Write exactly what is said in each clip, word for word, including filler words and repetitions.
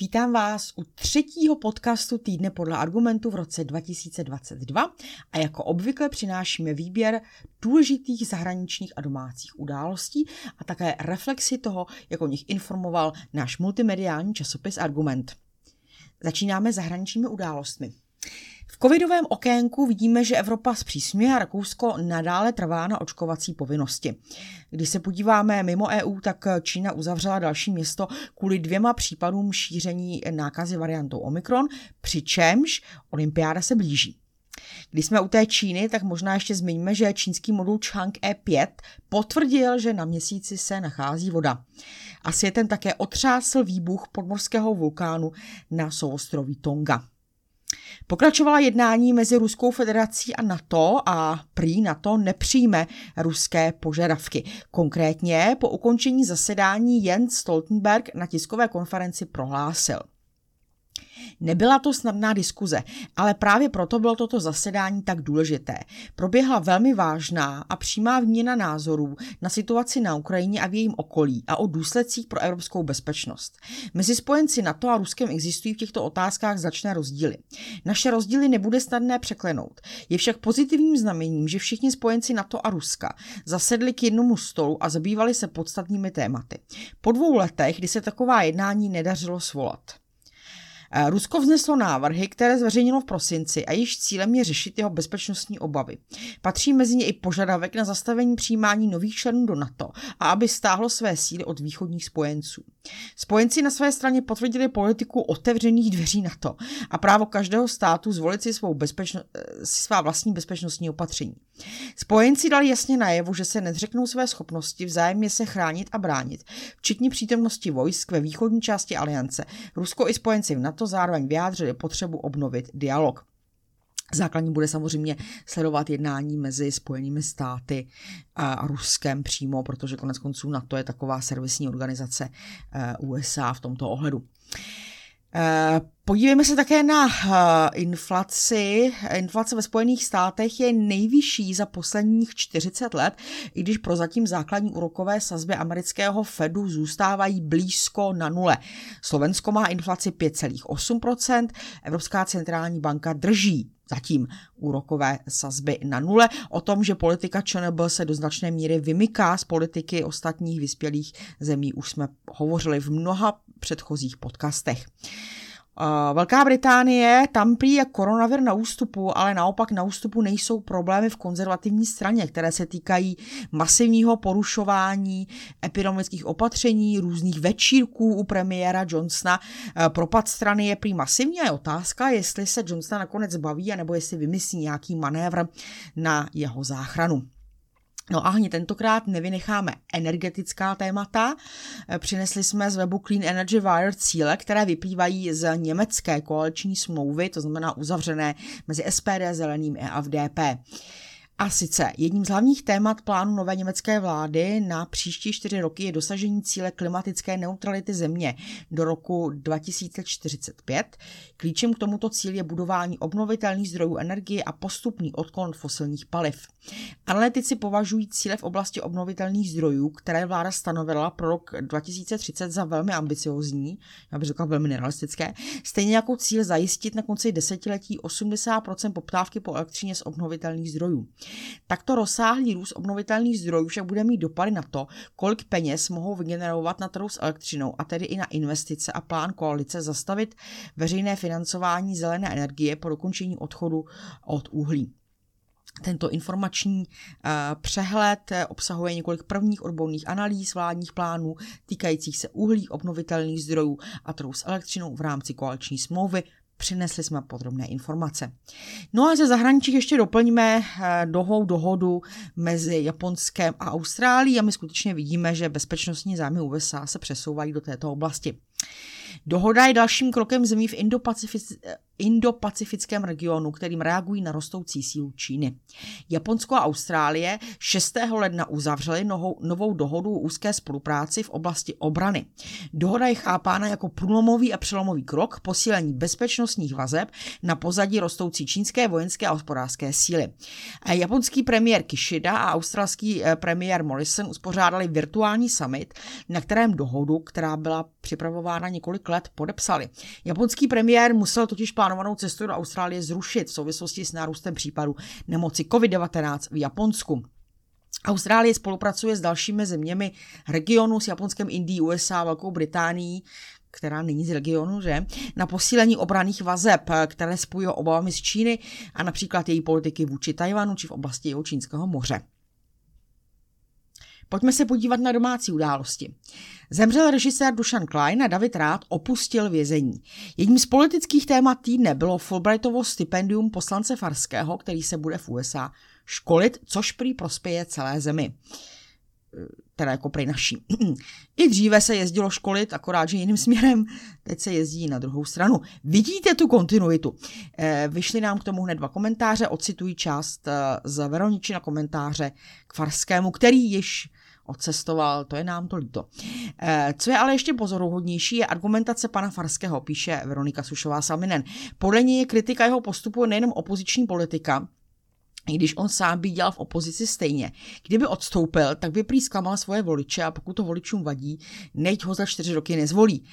Vítám vás u třetího podcastu Týdne podle Argumentu v roce dva tisíce dvacet dva a jako obvykle přinášíme výběr důležitých zahraničních a domácích událostí a také reflexi toho, jak o nich informoval náš multimediální časopis Argument. Začínáme zahraničními událostmi. V covidovém okénku vidíme, že Evropa zpřísňuje a Rakousko nadále trvá na očkovací povinnosti. Když se podíváme mimo E U, tak Čína uzavřela další město kvůli dvěma případům šíření nákazy variantou Omikron, přičemž olympiáda se blíží. Když jsme u té Číny, tak možná ještě zmiňme, že čínský modul Chang'e pět potvrdil, že na měsíci se nachází voda. A světem také otřásl výbuch podmořského vulkánu na souostroví Tonga. Pokračovala jednání mezi Ruskou federací a NATO a prý NATO nepřijme ruské požadavky. Konkrétně po ukončení zasedání Jens Stoltenberg na tiskové konferenci prohlásil: Nebyla to snadná diskuze, ale právě proto bylo toto zasedání tak důležité. Proběhla velmi vážná a přímá výměna názorů na situaci na Ukrajině a v jejím okolí a o důsledcích pro evropskou bezpečnost. Mezi spojenci NATO a Ruskem existují v těchto otázkách značné rozdíly. Naše rozdíly nebude snadné překlenout. Je však pozitivním znamením, že všichni spojenci NATO a Ruska zasedli k jednomu stolu a zabývali se podstatnými tématy. Po dvou letech, kdy se taková jednání nedařilo svolat. Rusko vzneslo návrhy, které zveřejnilo v prosinci a již cílem je řešit jeho bezpečnostní obavy. Patří mezi ně i požadavek na zastavení přijímání nových členů do NATO a aby stáhlo své síly od východních spojenců. Spojenci na své straně potvrdili politiku otevřených dveří NATO a právo každého státu zvolit si svou bezpečno, svá vlastní bezpečnostní opatření. Spojenci dali jasně najevo, že se nezřeknou své schopnosti vzájemně se chránit a bránit, včetně přítomnosti vojsk ve východní části aliance. Rusko i spojenci v NATO zároveň vyjádřili potřebu obnovit dialog. Základní bude samozřejmě sledovat jednání mezi Spojenými státy a Ruskem přímo, protože konec konců NATO je taková servisní organizace U S A v tomto ohledu. Podívejme se také na inflaci. Inflace ve Spojených státech je nejvyšší za posledních čtyřicet let, i když prozatím základní úrokové sazby amerického Fedu zůstávají blízko na nule. Slovensko má inflaci pět celá osm procenta, Evropská centrální banka drží zatím úrokové sazby na nule. O tom, že politika ČNB se do značné míry vymyká z politiky ostatních vyspělých zemí, už jsme hovořili v mnoha předchozích podcastech. Velká Británie, tam prý je koronavir na ústupu, ale naopak na ústupu nejsou problémy v konzervativní straně, které se týkají masivního porušování epidemiologických opatření, různých večírků u premiéra Johnsona. Propad strany je prý masivní a je otázka, jestli se Johnson nakonec zbaví, anebo jestli vymyslí nějaký manévr na jeho záchranu. No a ani tentokrát nevynecháme energetická témata. Přinesli jsme z webu Clean Energy Wire cíle, které vyplývají z německé koaliční smlouvy, to znamená uzavřené mezi S P D, Zeleným a F D P. A sice jedním z hlavních témat plánu nové německé vlády na příští čtyři roky je dosažení cíle klimatické neutrality země do roku dva tisíce čtyřicet pět. Klíčem k tomuto cíli je budování obnovitelných zdrojů energie a postupný odklon fosilních paliv. Analytici považují cíle v oblasti obnovitelných zdrojů, které vláda stanovila pro rok dva tisíce třicet, za velmi ambiciózní, já bych řekla velmi nerealistické, stejně jako cíl zajistit na konci desetiletí osmdesát procent poptávky po elektřině z obnovitelných zdrojů. Takto rozsáhlý růst obnovitelných zdrojů však bude mít dopady na to, kolik peněz mohou vygenerovat na trhu s elektřinou, a tedy i na investice a plán koalice zastavit veřejné financování zelené energie po dokončení odchodu od uhlí. Tento informační přehled obsahuje několik prvních odborných analýz vládních plánů týkajících se uhlí, obnovitelných zdrojů a trhu s elektřinou v rámci koaliční smlouvy. Přinesli jsme podrobné informace. No a ze zahraničí ještě doplníme dohou dohodu mezi Japonskem a Austrálií a my skutečně vidíme, že bezpečnostní zájmy U S A se přesouvají do této oblasti. Dohoda je dalším krokem zemí v Indo-Pacifickém indopacifickém regionu, kterým reagují na rostoucí sílu Číny. Japonsko a Austrálie šestého ledna uzavřely novou dohodu o úzké spolupráci v oblasti obrany. Dohoda je chápána jako průlomový a přelomový krok posílení bezpečnostních vazeb na pozadí rostoucí čínské vojenské a hospodářské síly. Japonský premiér Kishida a australský premiér Morrison uspořádali virtuální summit, na kterém dohodu, která byla připravována několik let, podepsali. Japonský premiér musel totiž plánovanou cestu do Austrálie zrušit v souvislosti s nárůstem případů nemoci covid devatenáct v Japonsku. Austrálie spolupracuje s dalšími zeměmi regionu, s Japonskem, Indií, U S A, Velkou Británií, která není z regionu, že? Na posílení obranných vazeb, které spojují obavami z Číny a například její politiky vůči Tajvanu či v oblasti jeho Čínského moře. Pojďme se podívat na domácí události. Zemřel režisér Dušan Klein a David Rád opustil vězení. Jedním z politických témat týdne bylo Fulbrightovo stipendium poslance Farského, který se bude v U S A školit, což prý prospěje celé zemi. Teda jako prej naší. I dříve se jezdilo školit, akorát, že jiným směrem, teď se jezdí na druhou stranu. Vidíte tu kontinuitu. E, vyšly nám k tomu hned dva komentáře, ocituji část z Veroničina komentáře k Farskému, který již odcestoval, to je nám to líto. Co je ale ještě pozoruhodnější, je argumentace pana Farského, píše Veronika Sušová-Salminen. Podle něj je kritika jeho postupu nejenom opoziční politika, i když on sám by dělal v opozici stejně. Kdyby odstoupil, tak by prý zklamal svoje voliče a pokud to voličům vadí, nechť ho za čtyři roky nezvolí.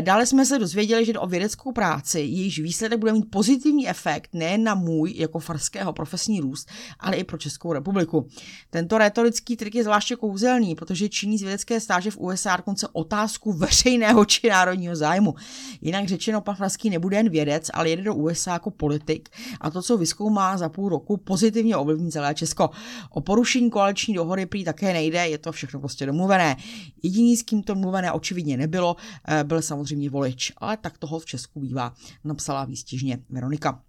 Dále jsme se dozvěděli, že jde o vědeckou práci, jejíž výsledek bude mít pozitivní efekt nejen na můj jako Farského profesní růst, ale i pro Českou republiku. Tento rétorický trik je zvláště kouzelný, protože činí z vědecké stáže v U S A dokonce otázku veřejného či národního zájmu. Jinak řečeno, pan Farský nebude jen vědec, ale jede do U S A jako politik a to, co vyzkoumá za půl roku, pozitivní aktivně ovlivní celé Česko. O porušení koaliční dohody prý také nejde, je to všechno prostě domluvené. Jediný, s kým to mluvené očividně nebylo, byl samozřejmě volič, ale tak toho v Česku bývá, napsala výstižně Veronika.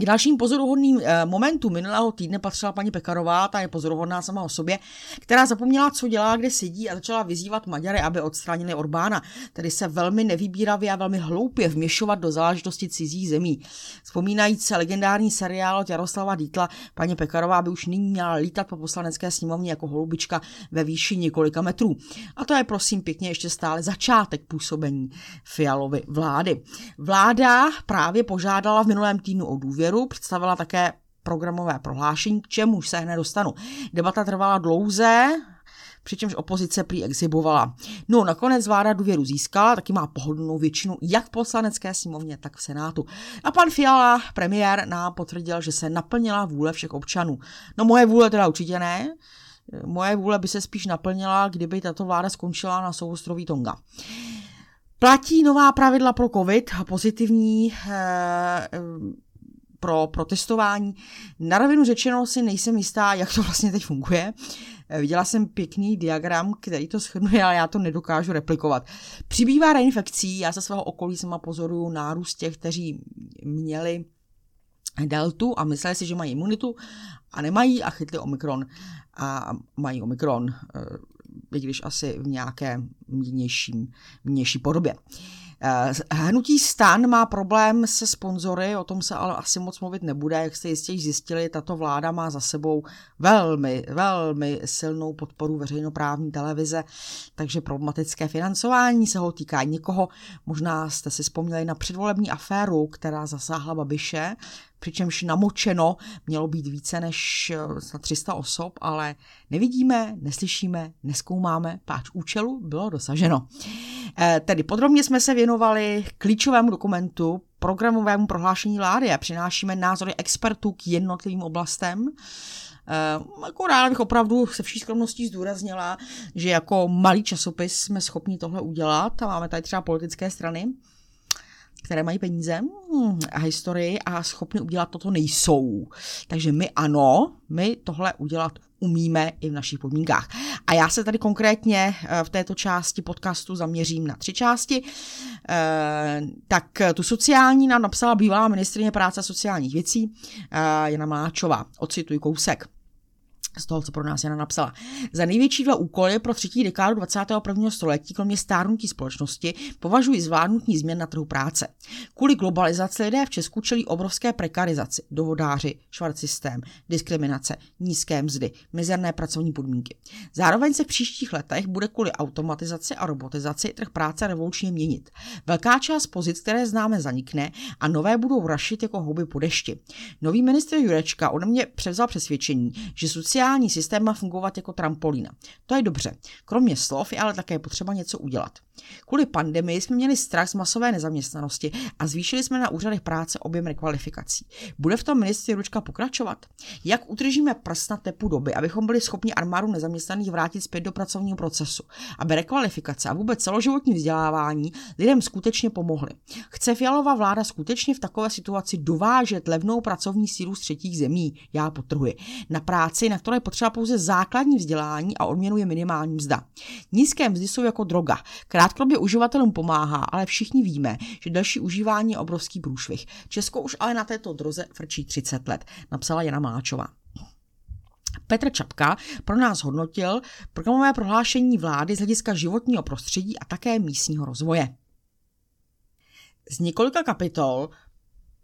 K dalším pozoruhodným momentům minulého týdne patřila paní Pekarová, ta je pozoruhodná sama o sobě, která zapomněla, co dělá, kde sedí a začala vyzývat Maďary, aby odstranili Orbána, tedy se velmi nevybíravě a velmi hloupě vměšovat do záležitosti cizích zemí. Vzpomínající se legendární seriál od Jaroslava Dítla, paní Pekarová by už nyní měla lítat po Poslanecké sněmovně jako holubička ve výši několika metrů. A to je prosím pěkně ještě stále začátek působení Fialovy vlády. Vláda právě požádala v minulém týdnu o důvěru. Představila také programové prohlášení, k čemu už se hned dostanu. Debata trvala dlouze, přičemž opozice prý exhibovala. No, nakonec vláda důvěru získala, taky má pohodlnou většinu jak v Poslanecké sněmovně, tak v Senátu. A pan Fiala, premiér, nám potvrdil, že se naplnila vůle všech občanů. No, moje vůle teda určitě ne. Moje vůle by se spíš naplnila, kdyby tato vláda skončila na souostroví Tonga. Platí nová pravidla pro covid a pozitivní... Eh, pro protestování. Na rovinu řečeno si nejsem jistá, jak to vlastně teď funguje. Viděla jsem pěkný diagram, který to shrnuje, ale já to nedokážu replikovat. Přibývá reinfekcí, já se svého okolí sama pozoruju nárůst těch, kteří měli deltu a mysleli si, že mají imunitu a nemají a chytli omikron a mají omikron, i když asi v nějaké mírnější, mírnější podobě. Hnutí STAN má problém se sponzory, o tom se ale asi moc mluvit nebude, jak jste jistě zjistili, tato vláda má za sebou velmi, velmi silnou podporu veřejnoprávní televize, takže problematické financování se ho týká někoho. Možná jste si vzpomněli na předvolební aféru, která zasáhla Babiše, přičemž namočeno mělo být více než tři sta osob, ale nevidíme, neslyšíme, nezkoumáme, páč účelu bylo dosaženo. Tedy podrobně jsme se věnovali klíčovému dokumentu, programovému prohlášení vlády a přinášíme názory expertů k jednotlivým oblastem. Jako ráda bych opravdu se vší skromností zdůraznila, že jako malý časopis jsme schopni tohle udělat a máme tady třeba politické strany, které mají peníze a historii a schopni udělat toto nejsou. Takže my ano, my tohle udělat umíme i v našich podmínkách. A já se tady konkrétně v této části podcastu zaměřím na tři části. E, tak tu sociální nám napsala bývalá ministryně práce a sociálních věcí e, Jana Maláčová. Ocituji kousek. z toho, co pro nás Jana napsala. Za největší dva úkoly pro třetí dekádu dvacátého prvního století, kromě stárnutí společnosti, považuji zvládnutí změn na trhu práce. Kvůli globalizaci lidé v Česku čelí obrovské prekarizaci, dohodáři, švart systém, diskriminace, nízké mzdy, mizerné pracovní podmínky. Zároveň se v příštích letech bude kvůli automatizaci a robotizaci trh práce revolučně měnit. Velká část pozic, které známe, zanikne a nové budou rašit jako houby po dešti. Nový ministr Jurečka ode mě převzal přesvědčení, že sociální Sociální systém má fungovat jako trampolína. To je dobře. Kromě slov je ale také potřeba něco udělat. Kvůli pandemii jsme měli strach z masové nezaměstnanosti a zvýšili jsme na úřadech práce objem rekvalifikací. Bude v tom ministr Jurečka pokračovat? Jak utržíme prst na tepu doby, abychom byli schopni armádu nezaměstnaných vrátit zpět do pracovního procesu, aby rekvalifikace a vůbec celoživotní vzdělávání lidem skutečně pomohly? Chce Fialová vláda skutečně v takové situaci dovážet levnou pracovní sílu z třetích zemí? Já podtrhuji. Na práci, na je potřeba pouze základní vzdělání a odměnu je minimální mzda. Nízké mzdy jsou jako droga. Krátkodobě uživatelům pomáhá, ale všichni víme, že další užívání je obrovský průšvih. Česko už ale na této droze frčí třicet let, napsala Jana Maláčová. Petr Čapka pro nás hodnotil programové prohlášení vlády z hlediska životního prostředí a také místního rozvoje. Z několika kapitol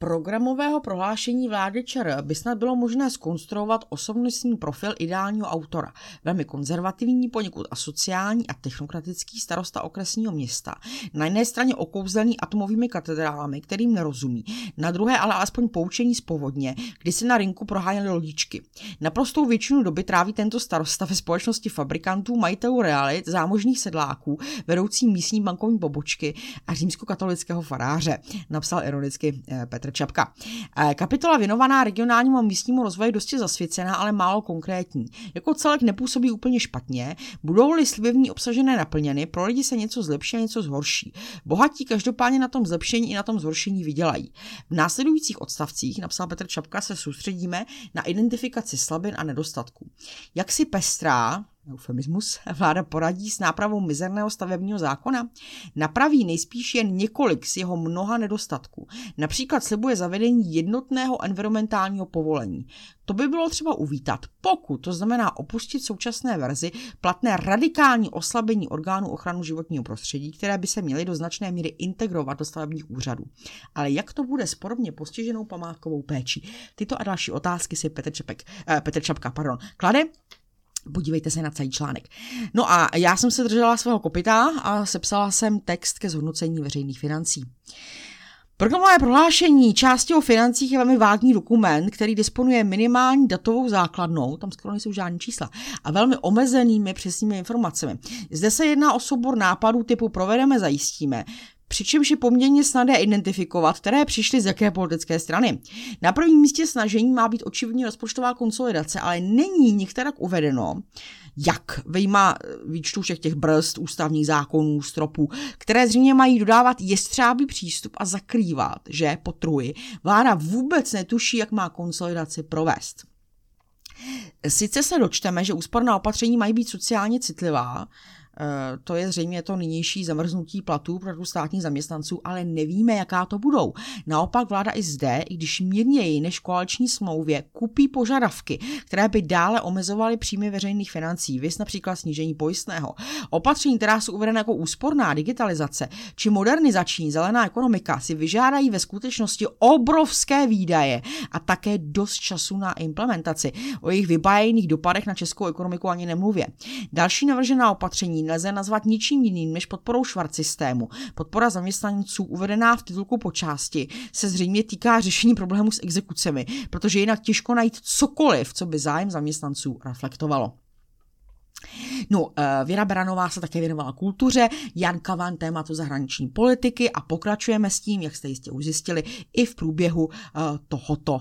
programového prohlášení vlády ČR by snad bylo možné zkonstruovat osobnostní profil ideálního autora. Velmi konzervativní, poněkud asociální a technokratický starosta okresního města. Na jedné straně okouzlený atomovými katedrálami, kterým nerozumí. Na druhé ale alespoň poučení z povodně, kdy se na rynku proháněly lodičky. Naprostou většinu doby tráví tento starosta ve společnosti fabrikantů, majitelů realit, zámožných sedláků, vedoucí místní bankovní pobočky a římskokatolického faráře, napsal ironicky Petr Čapka. Kapitola věnovaná regionálnímu a místnímu rozvoji dosti zasvěcená, ale málo konkrétní. Jako celek nepůsobí úplně špatně, budou-li slibivní obsažené naplněny, pro lidi se něco zlepší a něco zhorší. Bohatí každopádně na tom zlepšení i na tom zhoršení vydělají. V následujících odstavcích, napsal Petr Čapka, se soustředíme na identifikaci slabin a nedostatků. Jak si pestrá eufemismus vláda poradí s nápravou mizerného stavebního zákona? Napraví nejspíš jen několik z jeho mnoha nedostatků. Například slibuje zavedení jednotného environmentálního povolení. To by bylo třeba uvítat, pokud to znamená opustit současné verzi platné radikální oslabení orgánů ochranu životního prostředí, které by se měly do značné míry integrovat do stavebních úřadů. Ale jak to bude s podobně postiženou památkovou péčí? Tyto a další otázky si Petr, Čepek, eh, Petr Čapka pardon, klade. Podívejte se na celý článek. No a já jsem se držela svého kopyta a sepsala jsem text ke zhodnocení veřejných financí. Programové prohlášení části o financích je velmi vágní dokument, který disponuje minimální datovou základnou, tam skoro nejsou žádný čísla, a velmi omezenými přesnými informacemi. Zde se jedná o soubor nápadů typu provedeme, zajistíme, přičemž je poměrně snadné identifikovat, které přišly z jaké politické strany. Na prvním místě snažení má být očividně rozpočtová konsolidace, ale není nikterak uvedeno, jak vyjma výčtu všech těch brzd, ústavních zákonů, stropů, které zřejmě mají dodávat jestřábý přístup a zakrývat, že, podtrhuji, vláda vůbec netuší, jak má konsolidaci provést. Sice se dočteme, že úsporná opatření mají být sociálně citlivá, to je zřejmě to nynější zamrznutí platů pro státních zaměstnanců, ale nevíme, jaká to budou. Naopak vláda i zde, i když mírněji než v koaliční smlouvě, kupí požadavky, které by dále omezovaly příjmy veřejných financí, viz například snížení pojistného. Opatření, která jsou uvedena jako úsporná, digitalizace či modernizační zelená ekonomika, si vyžádají ve skutečnosti obrovské výdaje a také dost času na implementaci. O jejich vybájených dopadech na českou ekonomiku ani nemluvě. Další navržená opatření nelze nazvat ničím jiným než podporou švart systému. Podpora zaměstnanců uvedená v titulku po části se zřejmě týká řešení problémů s exekucemi, protože jinak těžko najít cokoliv, co by zájem zaměstnanců reflektovalo. No, Věra Beranová se také věnovala kultuře, Jan Kavan tématu zahraniční politiky a pokračujeme s tím, jak jste jistě už zjistili, i v průběhu tohoto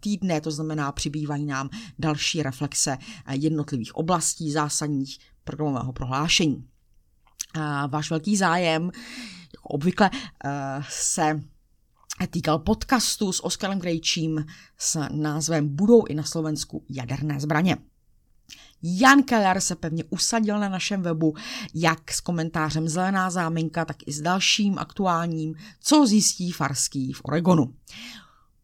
týdne, to znamená přibývají nám další reflexe jednotlivých oblastí zásadních programového prohlášení. Váš velký zájem, jako obvykle, se týkal podcastu s Oskarem Krejčím s názvem Budou i na Slovensku jaderné zbraně. Jan Keller se pevně usadil na našem webu, jak s komentářem Zelená záminka, tak i s dalším aktuálním, co zjistí Farský v Oregonu.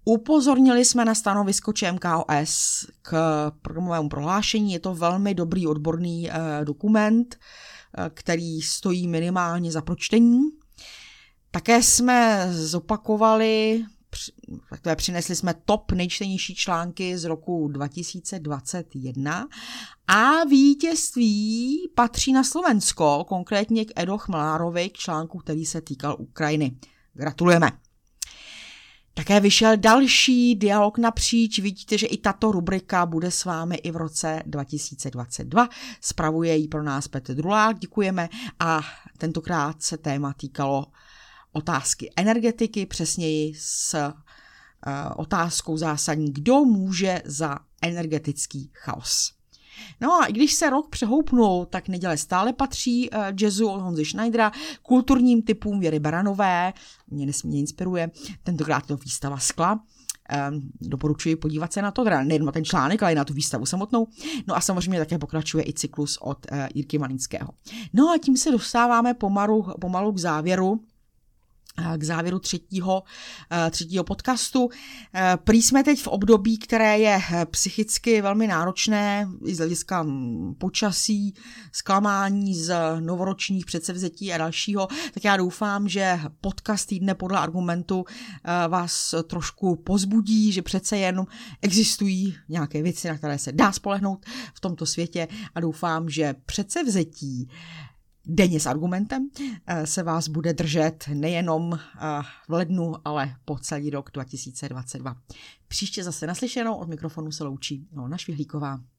Upozornili jsme na stanovisko ČMKOS k programovému prohlášení. Je to velmi dobrý odborný eh, dokument, eh, který stojí minimálně za pročtení. Také jsme zopakovali, takové přinesli jsme top nejčtenější články z roku dva tisíce dvacet jedna a vítězství patří na Slovensko, konkrétně k Edo Chmalárovi, k článku, který se týkal Ukrajiny. Gratulujeme. Také vyšel další dialog napříč. Vidíte, že i tato rubrika bude s vámi i v roce dva tisíce dvacet dva. Spravuje ji pro nás Petr Drulák, děkujeme. A tentokrát se téma týkalo otázky energetiky, přesněji s uh, otázkou zásadní, kdo může za energetický chaos. No a i když se rok přehoupnul, tak Neděle stále patří uh, jazzu od Honzy Schneidera, kulturním typům Věry Beranové, mě nesmírně inspiruje, tentokrát to výstava skla. Um, doporučuji podívat se na to, teda nejen na ten článek, ale i na tu výstavu samotnou. No a samozřejmě také pokračuje i cyklus od uh, Jirky Manického. No a tím se dostáváme pomalu, pomalu k závěru, k závěru třetího, třetího podcastu. Prý jsme teď v období, které je psychicky velmi náročné, i z hlediska počasí, zklamání z novoročních předsevzetí a dalšího, tak já doufám, že podcast týdne podle Argumentu vás trošku pozbudí, že přece jen existují nějaké věci, na které se dá spolehnout v tomto světě, a doufám, že předsevzetí Denně s Argumentem se vás bude držet nejenom v lednu, ale po celý rok dva tisíce dvacet dva. Příště zase naslyšenou, od mikrofonu se loučí Ilona Švihlíková.